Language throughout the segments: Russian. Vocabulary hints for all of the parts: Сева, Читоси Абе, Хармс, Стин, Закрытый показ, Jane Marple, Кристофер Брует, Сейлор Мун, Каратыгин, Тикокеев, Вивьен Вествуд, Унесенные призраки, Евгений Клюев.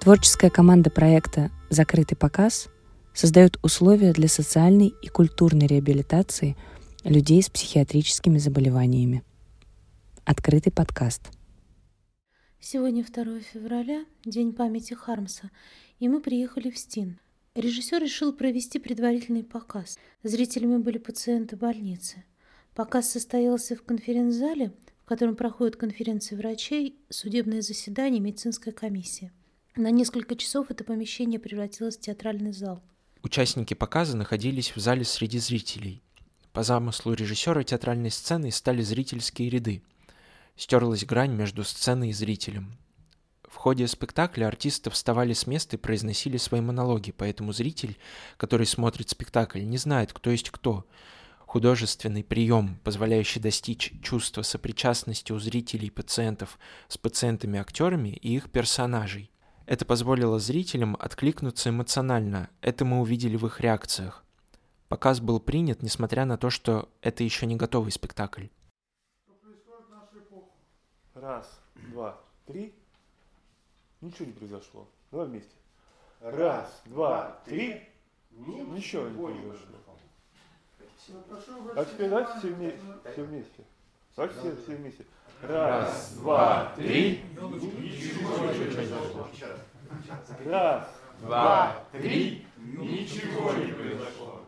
Творческая команда проекта «Закрытый показ» создает условия для социальной и культурной реабилитации людей с психиатрическими заболеваниями. Открытый подкаст. Сегодня 2 февраля, День памяти Хармса, и мы приехали в Стин. Режиссер решил провести предварительный показ. Зрителями были пациенты больницы. Показ состоялся в конференц-зале, в котором проходят конференции врачей, судебные заседания, медицинская комиссия. На несколько часов это помещение превратилось в театральный зал. Участники показа находились в зале среди зрителей. По замыслу режиссера театральной сцены стали зрительские ряды. Стерлась грань между сценой и зрителем. В ходе спектакля артисты вставали с места и произносили свои монологи, поэтому зритель, который смотрит спектакль, не знает, кто есть кто. Художественный прием, позволяющий достичь чувства сопричастности у зрителей и пациентов с пациентами-актерами и их персонажей. Это позволило зрителям откликнуться эмоционально, это мы увидели в их реакциях. Показ был принят, несмотря на то, что это еще не готовый спектакль. Что происходит в нашу эпоху? 1, 2, 3. Ничего не произошло. Давай вместе. 1, 2, 3. Ничего не произошло. А теперь давайте все вместе. Давайте все вместе. 1, 2, 3. Ничего не произошло. 1, 2, 3. Ничего не произошло.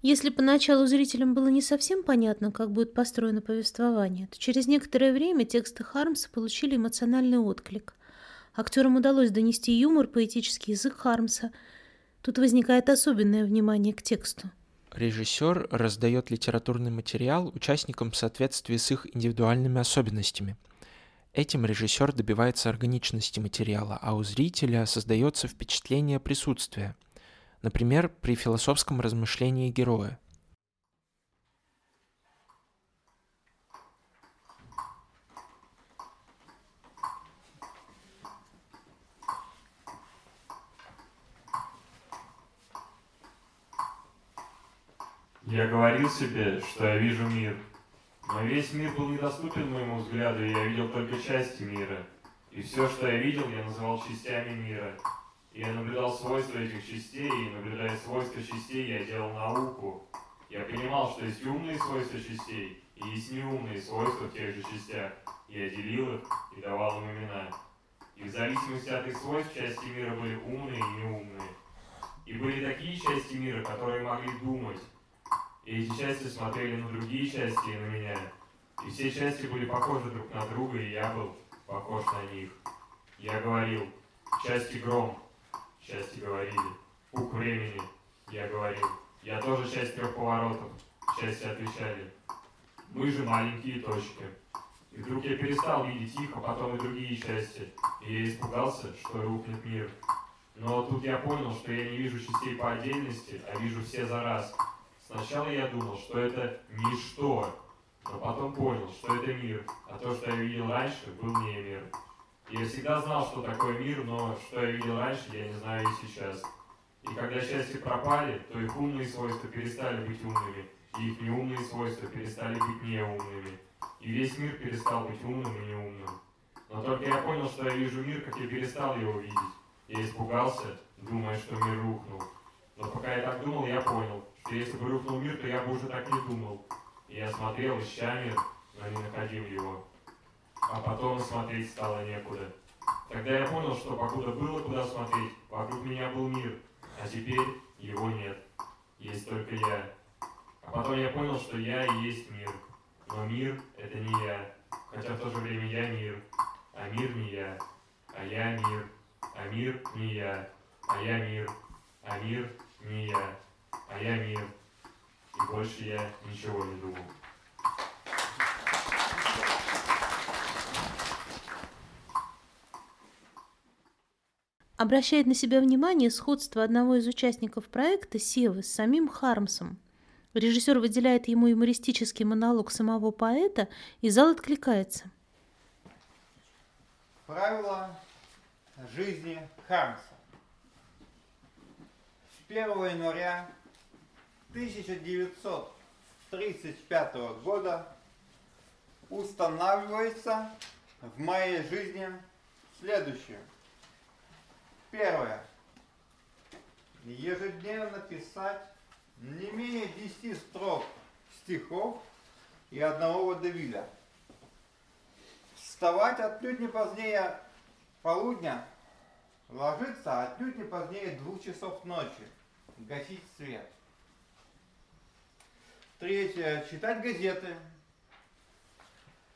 Если поначалу зрителям было не совсем понятно, как будет построено повествование, то через некоторое время тексты Хармса получили эмоциональный отклик. Актерам удалось донести юмор, поэтический язык Хармса. Тут возникает особенное внимание к тексту. Режиссер раздает литературный материал участникам в соответствии с их индивидуальными особенностями. Этим режиссер добивается органичности материала, а у зрителя создается впечатление присутствия. Например, при философском размышлении героя. Я говорил себе, что я вижу мир, но весь мир был недоступен моему взгляду, и я видел только части мира. И все, что я видел, я называл частями мира. И я наблюдал свойства этих частей, и, наблюдая свойства частей, я делал науку. Я понимал, что есть умные свойства частей, и есть неумные свойства в тех же частях. Я делил их и давал им имена. И в зависимости от их свойств части мира были умные и неумные. И были такие части мира, которые могли думать. И эти части смотрели на другие части и на меня. И все части были похожи друг на друга, и я был похож на них. Я говорил, части гром, части говорили, пук времени, я говорил. Я тоже часть 3 поворотов, части отвечали. Мы же маленькие точки. И вдруг я перестал видеть их, а потом и другие части. И я испугался, что рухнет мир. Но тут я понял, что я не вижу частей по отдельности, а вижу все за раз. Сначала я думал, что это ничто, но потом понял, что это мир, а то, что я видел раньше, был не мир. Я всегда знал, что такое мир, но что я видел раньше, я не знаю и сейчас. И когда части пропали, то их умные свойства перестали быть умными, и их неумные свойства перестали быть неумными. И весь мир перестал быть умным и неумным. Но только я понял, что я вижу мир, как я перестал его видеть. Я испугался, думая, что мир рухнул. Но пока я так думал, я понял, что если бы рухнул мир, то я бы уже так не думал. И я смотрел, ища мир, но не находил его. А потом смотреть стало некуда. Тогда я понял, что покуда было куда смотреть, вокруг меня был мир, а теперь его нет. Есть только я. А потом я понял, что я и есть мир. Но мир — это не я. Хотя в то же время я мир. А мир не я. А я мир. А мир не я. А я мир. А мир не я, а я мир, и больше я ничего не думал. Обращает на себя внимание сходство одного из участников проекта, Севы, с самим Хармсом. Режиссер выделяет ему юмористический монолог самого поэта, и зал откликается. Правила жизни Хармса. 1 января 1935 года устанавливается в моей жизни следующее. Первое. Ежедневно писать не менее 10 строк стихов и одного водевиля. Вставать отнюдь не позднее полудня, ложиться отнюдь не позднее 2 часов ночи, гасить свет. Третье. Читать газеты.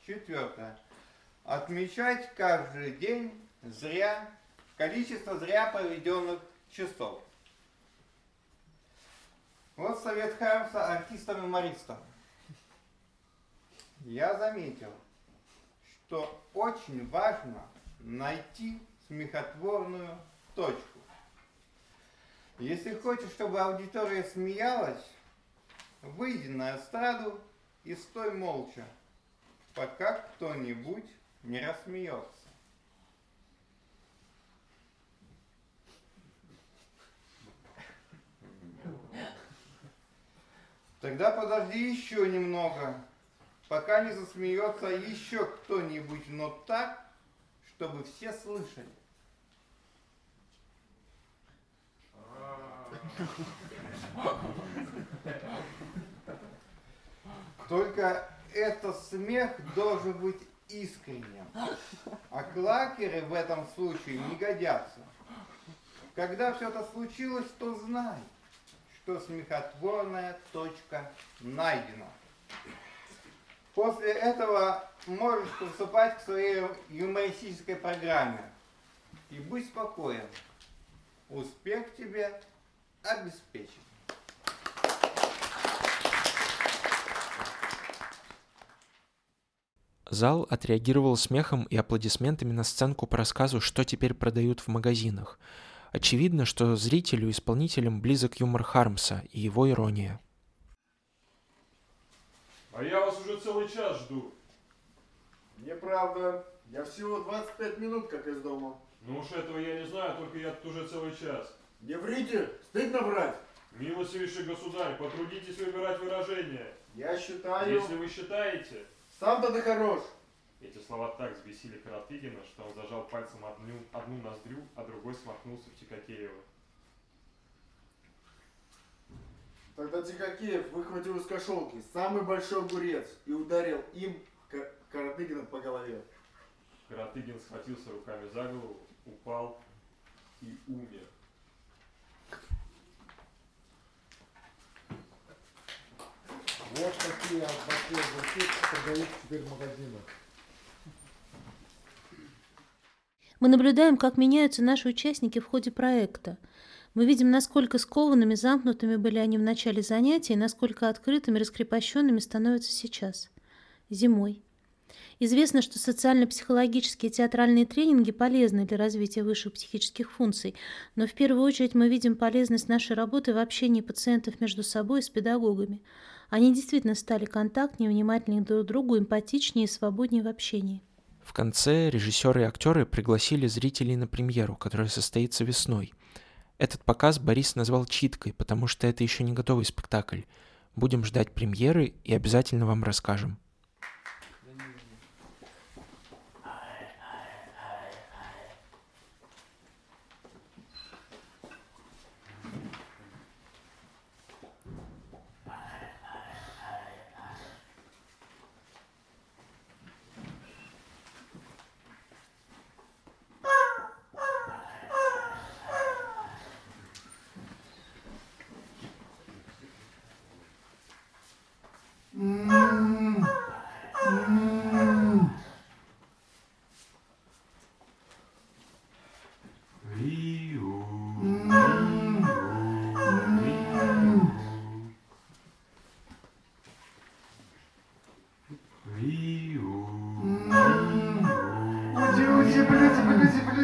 Четвертое. Отмечать каждый день количество зря проведенных часов. Вот совет Хармса артистам-юмористам. Я заметил, что очень важно найти смехотворную точку. Если хочешь, чтобы аудитория смеялась, выйди на эстраду и стой молча, пока кто-нибудь не рассмеется. Тогда подожди еще немного, пока не засмеется еще кто-нибудь, но так, чтобы все слышали. Только этот смех должен быть искренним, а клакеры в этом случае не годятся. Когда все это случилось, то знай, что смехотворная точка найдена. После этого можешь приступать к своей юмористической программе. И будь спокоен, успех тебе обеспечен. Зал отреагировал смехом и аплодисментами на сценку по рассказу «Что теперь продают в магазинах?». Очевидно, что зрителю-исполнителям близок юмор Хармса и его ирония. А я вас уже целый час жду. Неправда. Я всего 25 минут как из дома. Ну уж этого я не знаю, только я тут уже целый час. Не врите, стыдно врать. Милостивейший государь, потрудитесь выбирать выражение. Я считаю... Если вы считаете... Сам-то ты хорош. Эти слова так взбесили Каратыгина, что он зажал пальцем одну ноздрю, а другой смахнулся в Тикокеева. Тогда Тикокеев выхватил из кошелки самый большой огурец и ударил им Каратыгина по голове. Каратыгин схватился руками за голову, упал и умер. Вот такие отборные огурцы продают теперь в магазинах. Мы наблюдаем, как меняются наши участники в ходе проекта. Мы видим, насколько скованными, замкнутыми были они в начале занятий, и насколько открытыми, раскрепощенными становятся сейчас, зимой. Известно, что социально-психологические и театральные тренинги полезны для развития высших психических функций, но в первую очередь мы видим полезность нашей работы в общении пациентов между собой и с педагогами. Они действительно стали контактнее, внимательнее друг к другу, эмпатичнее и свободнее в общении. В конце режиссеры и актеры пригласили зрителей на премьеру, которая состоится весной. Этот показ Борис назвал читкой, потому что это еще не готовый спектакль. Будем ждать премьеры и обязательно вам расскажем. Погоди.